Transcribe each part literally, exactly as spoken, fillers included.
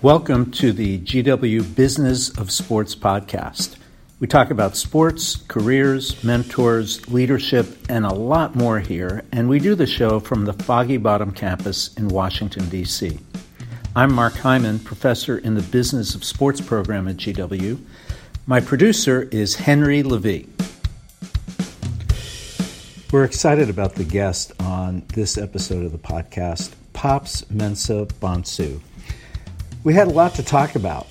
Welcome to the G W Business of Sports podcast. We talk about sports, careers, mentors, leadership, and a lot more here, and we do the show from the Foggy Bottom campus in Washington, D C. I'm Mark Hyman, professor in the Business of Sports program at G W. My producer is Henry Levy. We're excited about the guest on this episode of the podcast, Pops Mensah-Bonsu. We had a lot to talk about.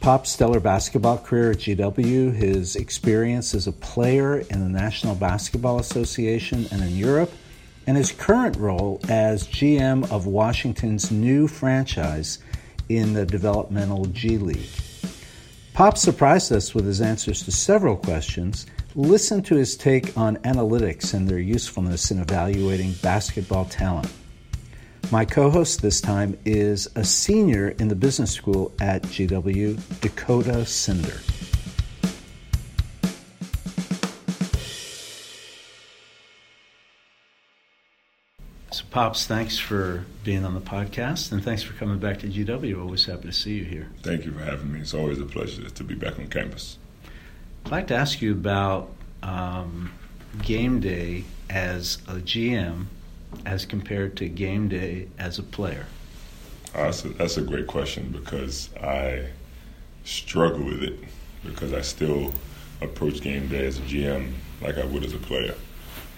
Pop's stellar basketball career at G W, his experience as a player in the National Basketball Association and in Europe, and his current role as G M of Washington's new franchise in the developmental G League. Pop surprised us with his answers to several questions. Listen to his take on analytics and their usefulness in evaluating basketball talent. My co-host this time is a senior in the business school at G W, Dakota Sinder. So, Pops, thanks for being on the podcast, and thanks for coming back to G W. Always happy to see you here. Thank you for having me. It's always a pleasure to be back on campus. I'd like to ask you about um, game day as a G M as compared to game day as a player? Uh, that's, a, that's a great question because I struggle with it because I still approach game day as a G M like I would as a player.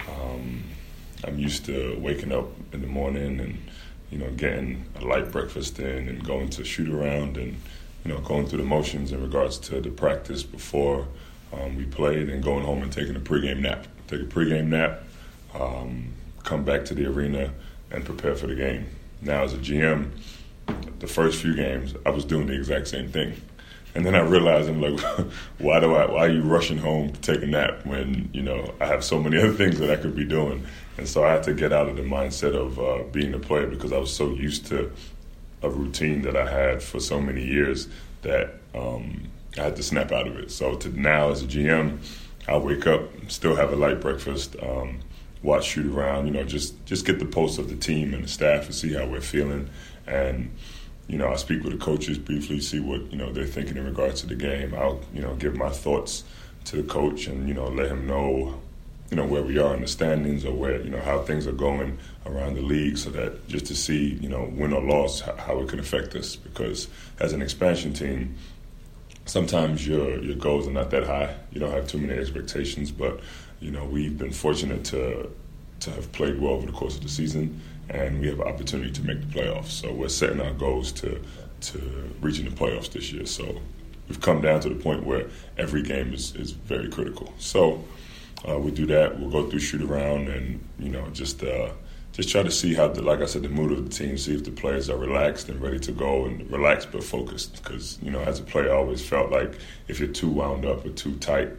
Um, I'm used to waking up in the morning and, you know, getting a light breakfast in and going to shoot around and, you know, going through the motions in regards to the practice before um, we played and going home and taking a pregame nap. Take a pregame nap. Um, come back to the arena and prepare for the game. Now, as a G M, the first few games, I was doing the exact same thing. And then I realized, I'm like, why do I? Why are you rushing home to take a nap when, you know, I have so many other things that I could be doing? And so I had to get out of the mindset of uh, being a player because I was so used to a routine that I had for so many years that um, I had to snap out of it. So to now, as a G M, I wake up, still have a light breakfast, um, watch shoot around, you know, just, just get the pulse of the team and the staff and see how we're feeling. And, you know, I speak with the coaches briefly, see what, you know, they're thinking in regards to the game. I'll, you know, give my thoughts to the coach and, you know, let him know, you know, where we are in the standings or where, you know, how things are going around the league so that just to see, you know, win or loss, how it can affect us. Because as an expansion team, sometimes your your goals are not that high. You don't have too many expectations, but, you know, we've been fortunate to to have played well over the course of the season, and we have an opportunity to make the playoffs. So we're setting our goals to to reaching the playoffs this year. So we've come down to the point where every game is, is very critical. So uh, we'll do that. We'll go through shoot around and, you know, just uh, just try to see how, the, like I said, the mood of the team, see if the players are relaxed and ready to go and relaxed but focused. Because, you know, as a player, I always felt like if you're too wound up or too tight,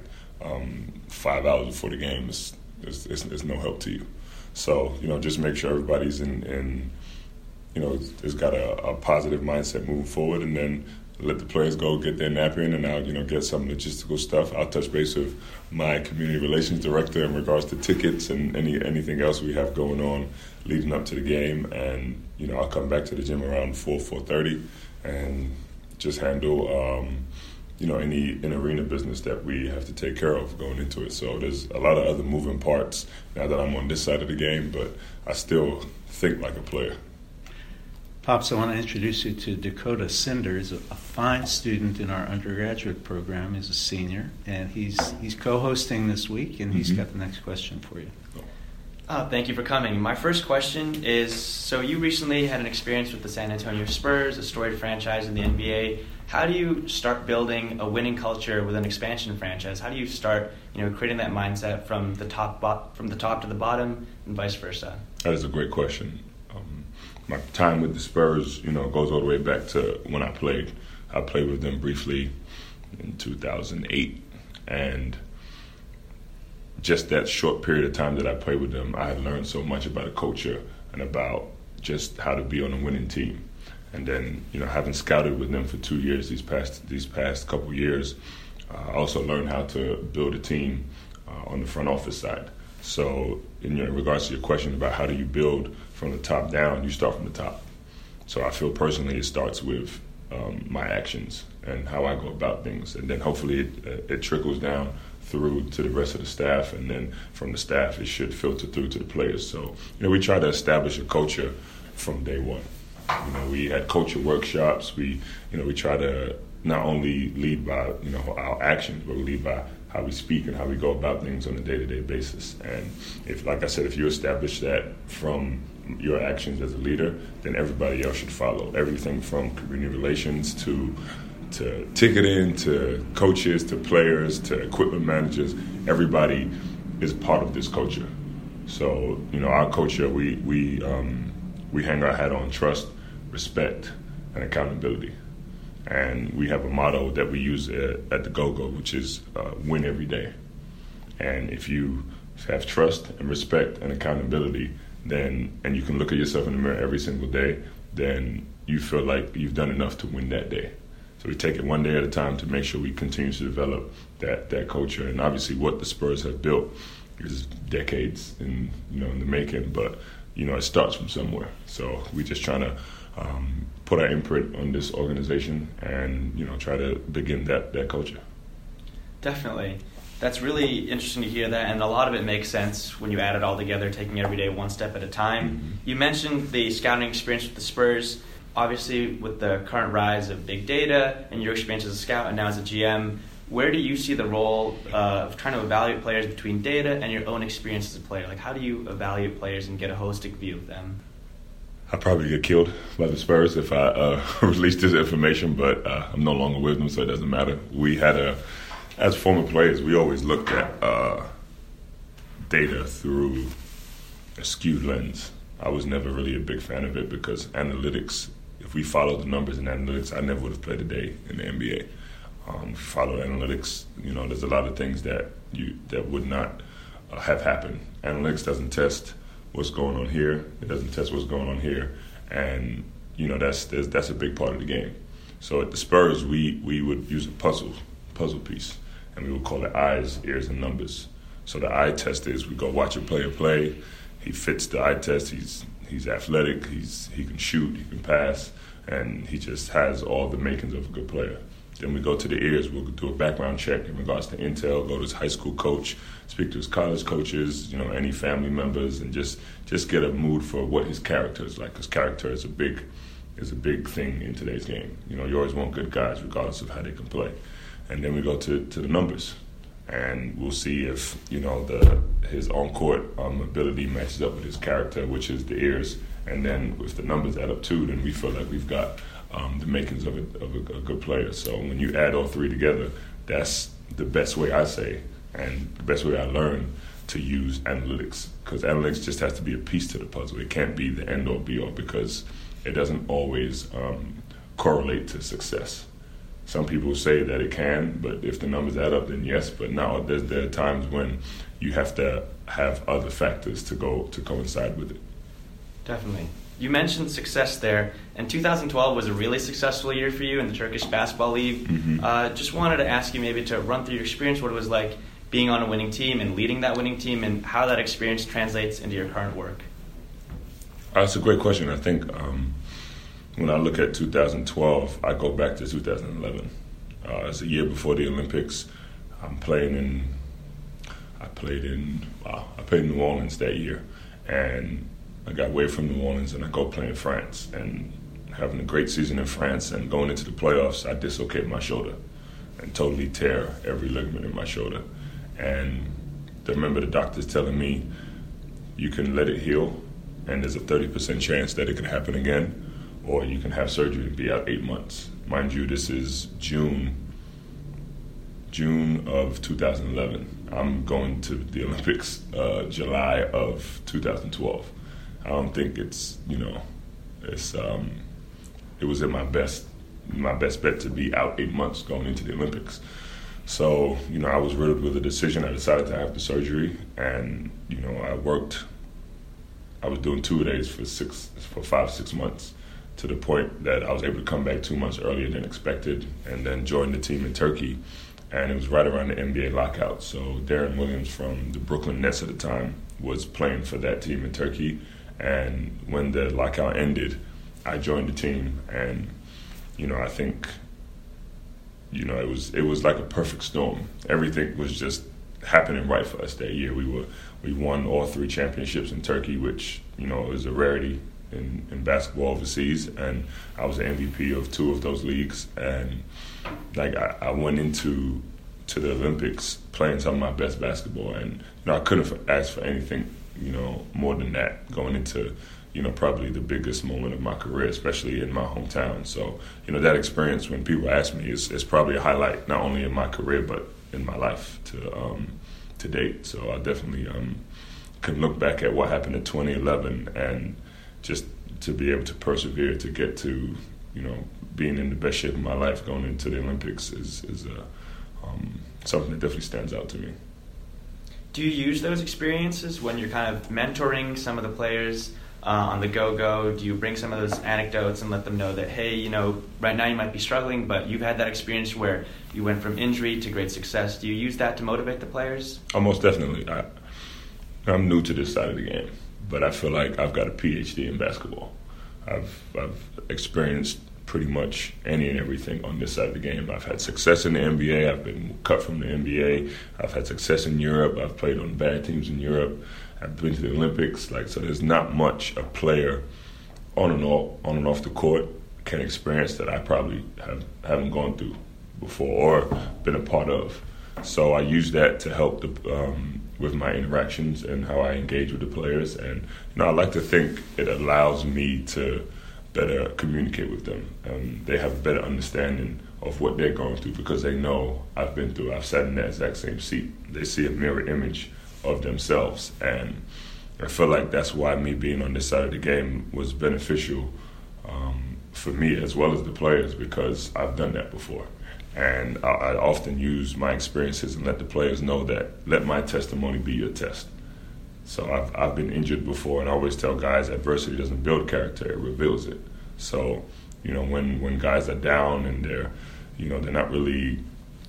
Um, five hours before the game is it's, it's, it's no help to you. So, you know, just make sure everybody's in, in you know, has got a, a positive mindset moving forward, and then let the players go get their nap in, and I'll, you know, get some logistical stuff. I'll touch base with my community relations director in regards to tickets and any anything else we have going on leading up to the game, and, you know, I'll come back to the gym around four, four thirty and just handle, um, you know, any in-arena business that we have to take care of going into it. So there's a lot of other moving parts now that I'm on this side of the game, but I still think like a player. Pops, I want to introduce you to Dakota Sinder. He's a, a fine student in our undergraduate program. He's a senior, and he's he's co-hosting this week, and he's mm-hmm. got the next question for you. Uh, thank you for coming. My first question is, so you recently had an experience with the San Antonio Spurs, a storied franchise in the N B A. How do you start building a winning culture with an expansion franchise? How do you start, you know, creating that mindset from the top bo- from the top to the bottom and vice versa? That is a great question. Um, my time with the Spurs, you know, goes all the way back to when I played. I played with them briefly in two thousand eight, and just that short period of time that I played with them, I had learned so much about the culture and about just how to be on a winning team. And then, you know, having scouted with them for two years, these past these past couple years, uh, I also learned how to build a team uh, on the front office side. So, in, you know, in regards to your question about how do you build from the top down, you start from the top. So I feel personally it starts with um, my actions and how I go about things. And then hopefully it, it trickles down through to the rest of the staff, and then from the staff it should filter through to the players. So, you know, we try to establish a culture from day one. You know, we had culture workshops. We, you know, we try to not only lead by, you know, our actions, but we lead by how we speak and how we go about things on a day-to-day basis. And if, like I said, if you establish that from your actions as a leader, then everybody else should follow. Everything from community relations to to ticketing, to coaches, to players, to equipment managers, everybody is part of this culture. So, you know, our culture, we we um, we hang our hat on trust, respect, and accountability. And we have a motto that we use at, at the Go Go, which is uh, win every day. And if you have trust and respect and accountability, then, and you can look at yourself in the mirror every single day, then you feel like you've done enough to win that day. So we take it one day at a time to make sure we continue to develop that, that culture. And obviously what the Spurs have built is decades in, you know, in the making, but, you know, it starts from somewhere. So we're just trying to um, put our imprint on this organization and, you know, try to begin that, that culture. Definitely. That's really interesting to hear that, and a lot of it makes sense when you add it all together, taking every day one step at a time. Mm-hmm. You mentioned the scouting experience with the Spurs. Obviously, with the current rise of big data and your experience as a scout and now as a G M, where do you see the role uh, of trying to evaluate players between data and your own experience as a player? Like, how do you evaluate players and get a holistic view of them? I'd probably get killed by the Spurs if I uh, released this information, but uh, I'm no longer with them, so it doesn't matter. We had a, as former players, we always looked at uh, data through a skewed lens. I was never really a big fan of it because analytics, if we followed the numbers in analytics, I never would have played a day in the N B A. Um, if you follow analytics, you know, there's a lot of things that you that would not uh, have happened. Analytics doesn't test what's going on here. It doesn't test what's going on here. And, you know, that's that's a big part of the game. So at the Spurs, we, we would use a puzzle, puzzle piece, and we would call it eyes, ears, and numbers. So the eye test is we go watch a player play. He fits the eye test. He's he's athletic. He's he can shoot. He can pass, and he just has all the makings of a good player. Then we go to the ears. We'll do a background check in regards to intel. Go to his high school coach. Speak to his college coaches. You know, any family members, and just just get a mood for what his character is like. Because character is a big is a big thing in today's game. You know, you always want good guys, regardless of how they can play. And then we go to, to the numbers. And we'll see if, you know, the his on-court um, ability matches up with his character, which is the ears. And then if the numbers add up too, then we feel like we've got um, the makings of, a, of a, a good player. So when you add all three together, that's the best way I say and the best way I learn to use analytics. Because analytics just has to be a piece to the puzzle. It can't be the end-all, be-all because it doesn't always um, correlate to success. Some people say that it can, but if the numbers add up, then yes. But now there's, there are times when you have to have other factors to go to coincide with it. Definitely. You mentioned success there, and two thousand twelve was a really successful year for you in the Turkish Basketball League. Mm-hmm. Uh, just wanted to ask you maybe to run through your experience, what it was like being on a winning team and leading that winning team, and how that experience translates into your current work. Uh, that's a great question. I think... Um, When I look at two thousand twelve, I go back to two thousand eleven. Uh, it's a year before the Olympics. I'm playing in, I played in, wow, I played in New Orleans that year. And I got away from New Orleans and I go play in France. And having a great season in France and going into the playoffs, I dislocate my shoulder and totally tear every ligament in my shoulder. And I remember the doctors telling me, you can let it heal and there's a thirty percent chance that it could happen again, or you can have surgery and be out eight months. Mind you, this is June, June of two thousand eleven. I'm going to the Olympics, uh, July of two thousand twelve. I don't think it's, you know, it's um, it was at my best, my best bet to be out eight months going into the Olympics. So, you know, I was riddled with a decision. I decided to have the surgery, and, you know, I worked. I was doing two days for six, for five, six months, to the point that I was able to come back two months earlier than expected and then join the team in Turkey. And it was right around the N B A lockout. So Deron Williams from the Brooklyn Nets at the time was playing for that team in Turkey. And when the lockout ended, I joined the team. And you know, I think, you know, it was it was like a perfect storm. Everything was just happening right for us that year. We were we won all three championships in Turkey, which, you know, is a rarity in, in basketball overseas. And I was the M V P of two of those leagues. And like I, I went into to the Olympics playing some of my best basketball, and you know, I couldn't ask for anything, you know, more than that going into, you know, probably the biggest moment of my career, especially in my hometown. So, you know, that experience, when people ask me, is, is probably a highlight, not only in my career, but in my life to um, to date. So I definitely um, can look back at what happened in twenty eleven and just to be able to persevere to get to, you know, being in the best shape of my life going into the Olympics is, is a, um, something that definitely stands out to me. Do you use those experiences when you're kind of mentoring some of the players uh, on the go-go? Do you bring some of those anecdotes and let them know that, hey, you know, right now you might be struggling, but you've had that experience where you went from injury to great success? Do you use that to motivate the players? Oh, most definitely. I, I'm new to this side of the game, but I feel like I've got a P H D in basketball. I've I've experienced pretty much any and everything on this side of the game. I've had success in the N B A. I've been cut from the N B A. I've had success in Europe. I've played on bad teams in Europe. I've been to the Olympics. Like, so there's not much a player on and off, on and off the court can experience that I probably have, haven't gone through before or been a part of. So I use that to help the, um, with my interactions and how I engage with the players. And you know, I like to think it allows me to better communicate with them. Um, they have a better understanding of what they're going through because they know I've been through, I've sat in that exact same seat. They see a mirror image of themselves. And I feel like that's why me being on this side of the game was beneficial um, for me as well as the players, because I've done that before. And I, I often use my experiences and let the players know that, let my testimony be your test. So I've I've been injured before, and I always tell guys adversity doesn't build character, it reveals it. So, you know, when, when guys are down and they're, you know, they're not really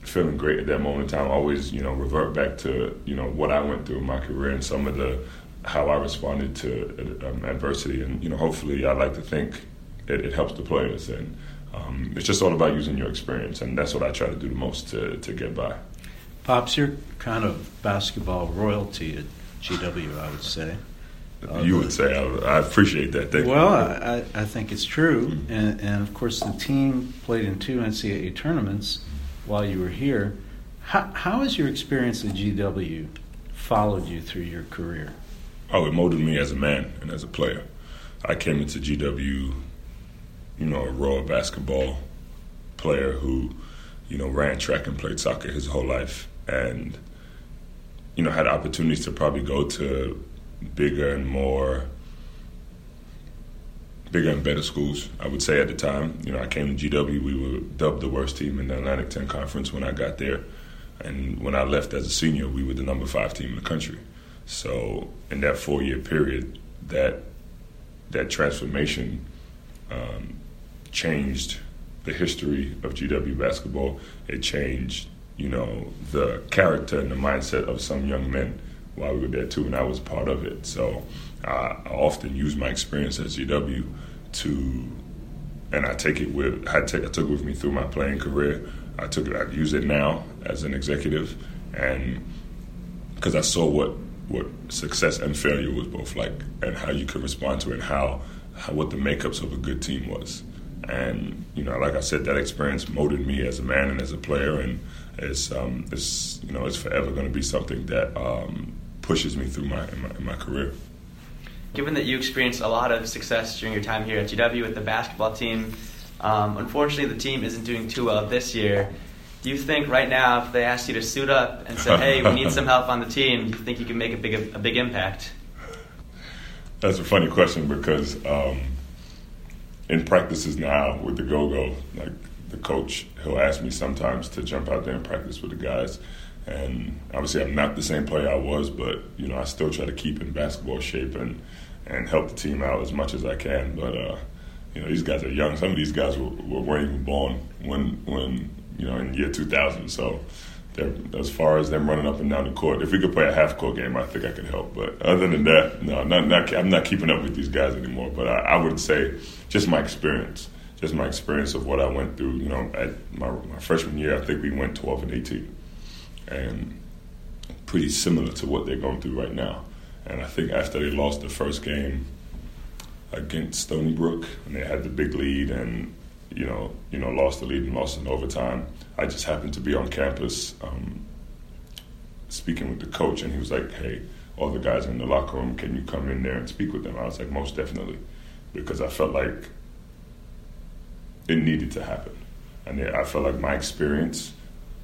feeling great at that moment in time, I always, you know, revert back to, you know, what I went through in my career and some of the, how I responded to um, adversity. And, you know, hopefully I like to think it, it helps the players. And um, it's just all about using your experience, and that's what I try to do the most to, to get by. Pops, you're kind of basketball royalty at G W, I would say. Uh, you would say. I, I appreciate that. Thank well, you. I, I think it's true. Mm-hmm. And, and, of course, the team played in two N C double A tournaments while you were here. How, how has your experience at G W followed you through your career? Oh, it molded me as a man and as a player. I came into G W, you know, a raw basketball player who, you know, ran track and played soccer his whole life, and you know, had opportunities to probably go to bigger and more, bigger and better schools, I would say at the time. You know, I came to G W, we were dubbed the worst team in the Atlantic ten Conference when I got there. And when I left as a senior, we were the number five team in the country. So in that four-year period, that that transformation um, changed the history of G W basketball. It changed, you know, the character and the mindset of some young men while we were there too, and I was part of it. So I, I often use my experience at G W to, and I take it with, I, take, I took it with me through my playing career. I took it, I use it now as an executive, and because I saw what, what success and failure was both like, and how you could respond to it, and how, how what the makeups of a good team was. And, you know, like I said, that experience molded me as a man and as a player, and it's, um, it's you know, it's forever going to be something that um, pushes me through my in, my in my career. Given that you experienced a lot of success during your time here at G W with the basketball team, um, unfortunately the team isn't doing too well this year. Do you think right now if they asked you to suit up and say, hey, we need some help on the team, do you think you can make a big, a big impact? That's a funny question because um, in practices now with the go-go, like, the coach, he'll ask me sometimes to jump out there and practice with the guys. And obviously I'm not the same player I was, but, you know, I still try to keep in basketball shape and, and help the team out as much as I can. But, uh, you know, these guys are young. Some of these guys were, were, weren't even born when, when you know, in year two thousand. So they're, as far as them running up and down the court, if we could play a half-court game, I think I could help. But other than that, no, not, not, I'm not keeping up with these guys anymore. But I, I would say just my experience just my experience of what I went through. You know, at my, my freshman year, I think we went twelve and eighteen, and pretty similar to what they're going through right now. And I think after they lost the first game against Stony Brook, and they had the big lead, and you know, you know, lost the lead and lost in overtime. I just happened to be on campus um, speaking with the coach, and he was like, "Hey, all the guys in the locker room, can you come in there and speak with them?" I was like, "Most definitely," because I felt like it needed to happen, and I felt like my experience,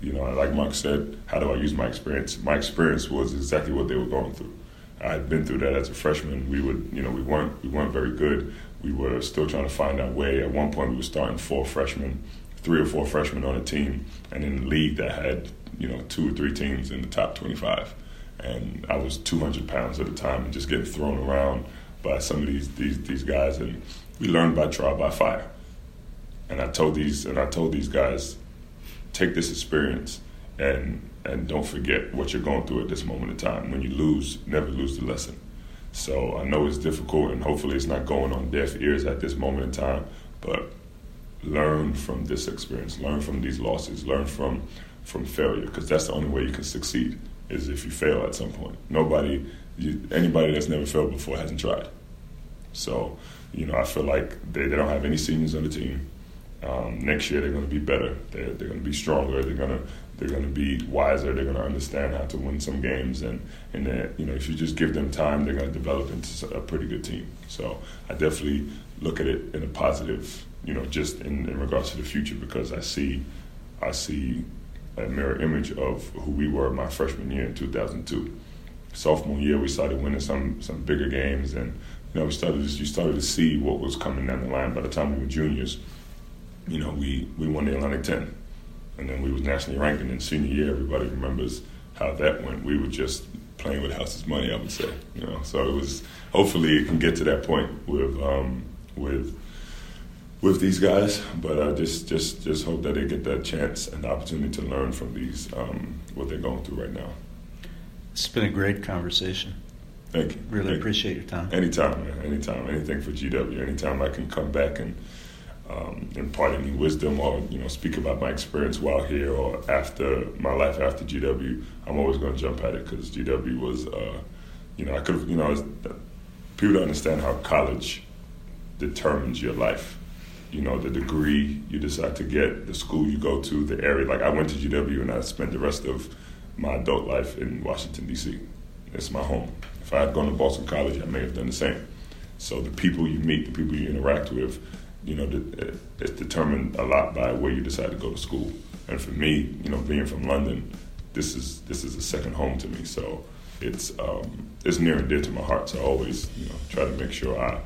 you know, like Mark said, how do I use my experience? My experience was exactly what they were going through. I had been through that as a freshman. We would, you know, we weren't we weren't very good. We were still trying to find our way. At one point, we were starting four freshmen, three or four freshmen on a team, and in a league that had, you know, two or three teams in the top twenty-five. And I was two hundred pounds at the time and just getting thrown around by some of these these these guys. And we learned by trial by fire. And I told these and I told these guys, take this experience and. And don't forget what you're going through at this moment in time. When you lose, never lose the lesson. So I know it's difficult, and hopefully it's not going on deaf ears at this moment in time, but learn from this experience, learn from these losses, learn from, from failure, because that's the only way you can succeed, is if you fail at some point. Nobody, you, anybody that's never failed before hasn't tried. So, you know, I feel like they, they don't have any seniors on the team. Um, next year they're going to be better. They're, they're going to be stronger. They're going to they're going to be wiser. They're going to understand how to win some games. And and that, you know, if you just give them time, they're going to develop into a pretty good team. So I definitely look at it in a positive, you know, just in, in regards to the future, because I see I see a mirror image of who we were my freshman year in two thousand two. Sophomore year we started winning some some bigger games, and you know we started you started to see what was coming down the line. By the time we were juniors, you know, we, we won the Atlantic ten, and then we was nationally ranked. And in senior year, everybody remembers how that went. We were just playing with house's money, I would say. You know, so it was. Hopefully, it can get to that point with um, with with these guys. But I just just just hope that they get that chance and the opportunity to learn from these um, what they're going through right now. It's been a great conversation. Thank you. Really Thank appreciate you. Your time. Anytime, man. Anytime. Anything for G W. Anytime I can come back and. Um, impart any wisdom, or you know, speak about my experience while here or after my life after G W. I'm always going to jump at it, because G W was, uh, you know, I could, you know, I was, people don't understand how college determines your life. You know, the degree you decide to get, the school you go to, the area. Like I went to G W and I spent the rest of my adult life in Washington D C. It's my home. If I had gone to Boston College, I may have done the same. So the people you meet, the people you interact with. You know, it's determined a lot by where you decide to go to school. And for me, you know, being from London, this is this is a second home to me. So it's um, it's near and dear to my heart. So I always, you know, try to make sure I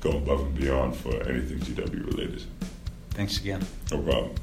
go above and beyond for anything G W related. Thanks again. No problem.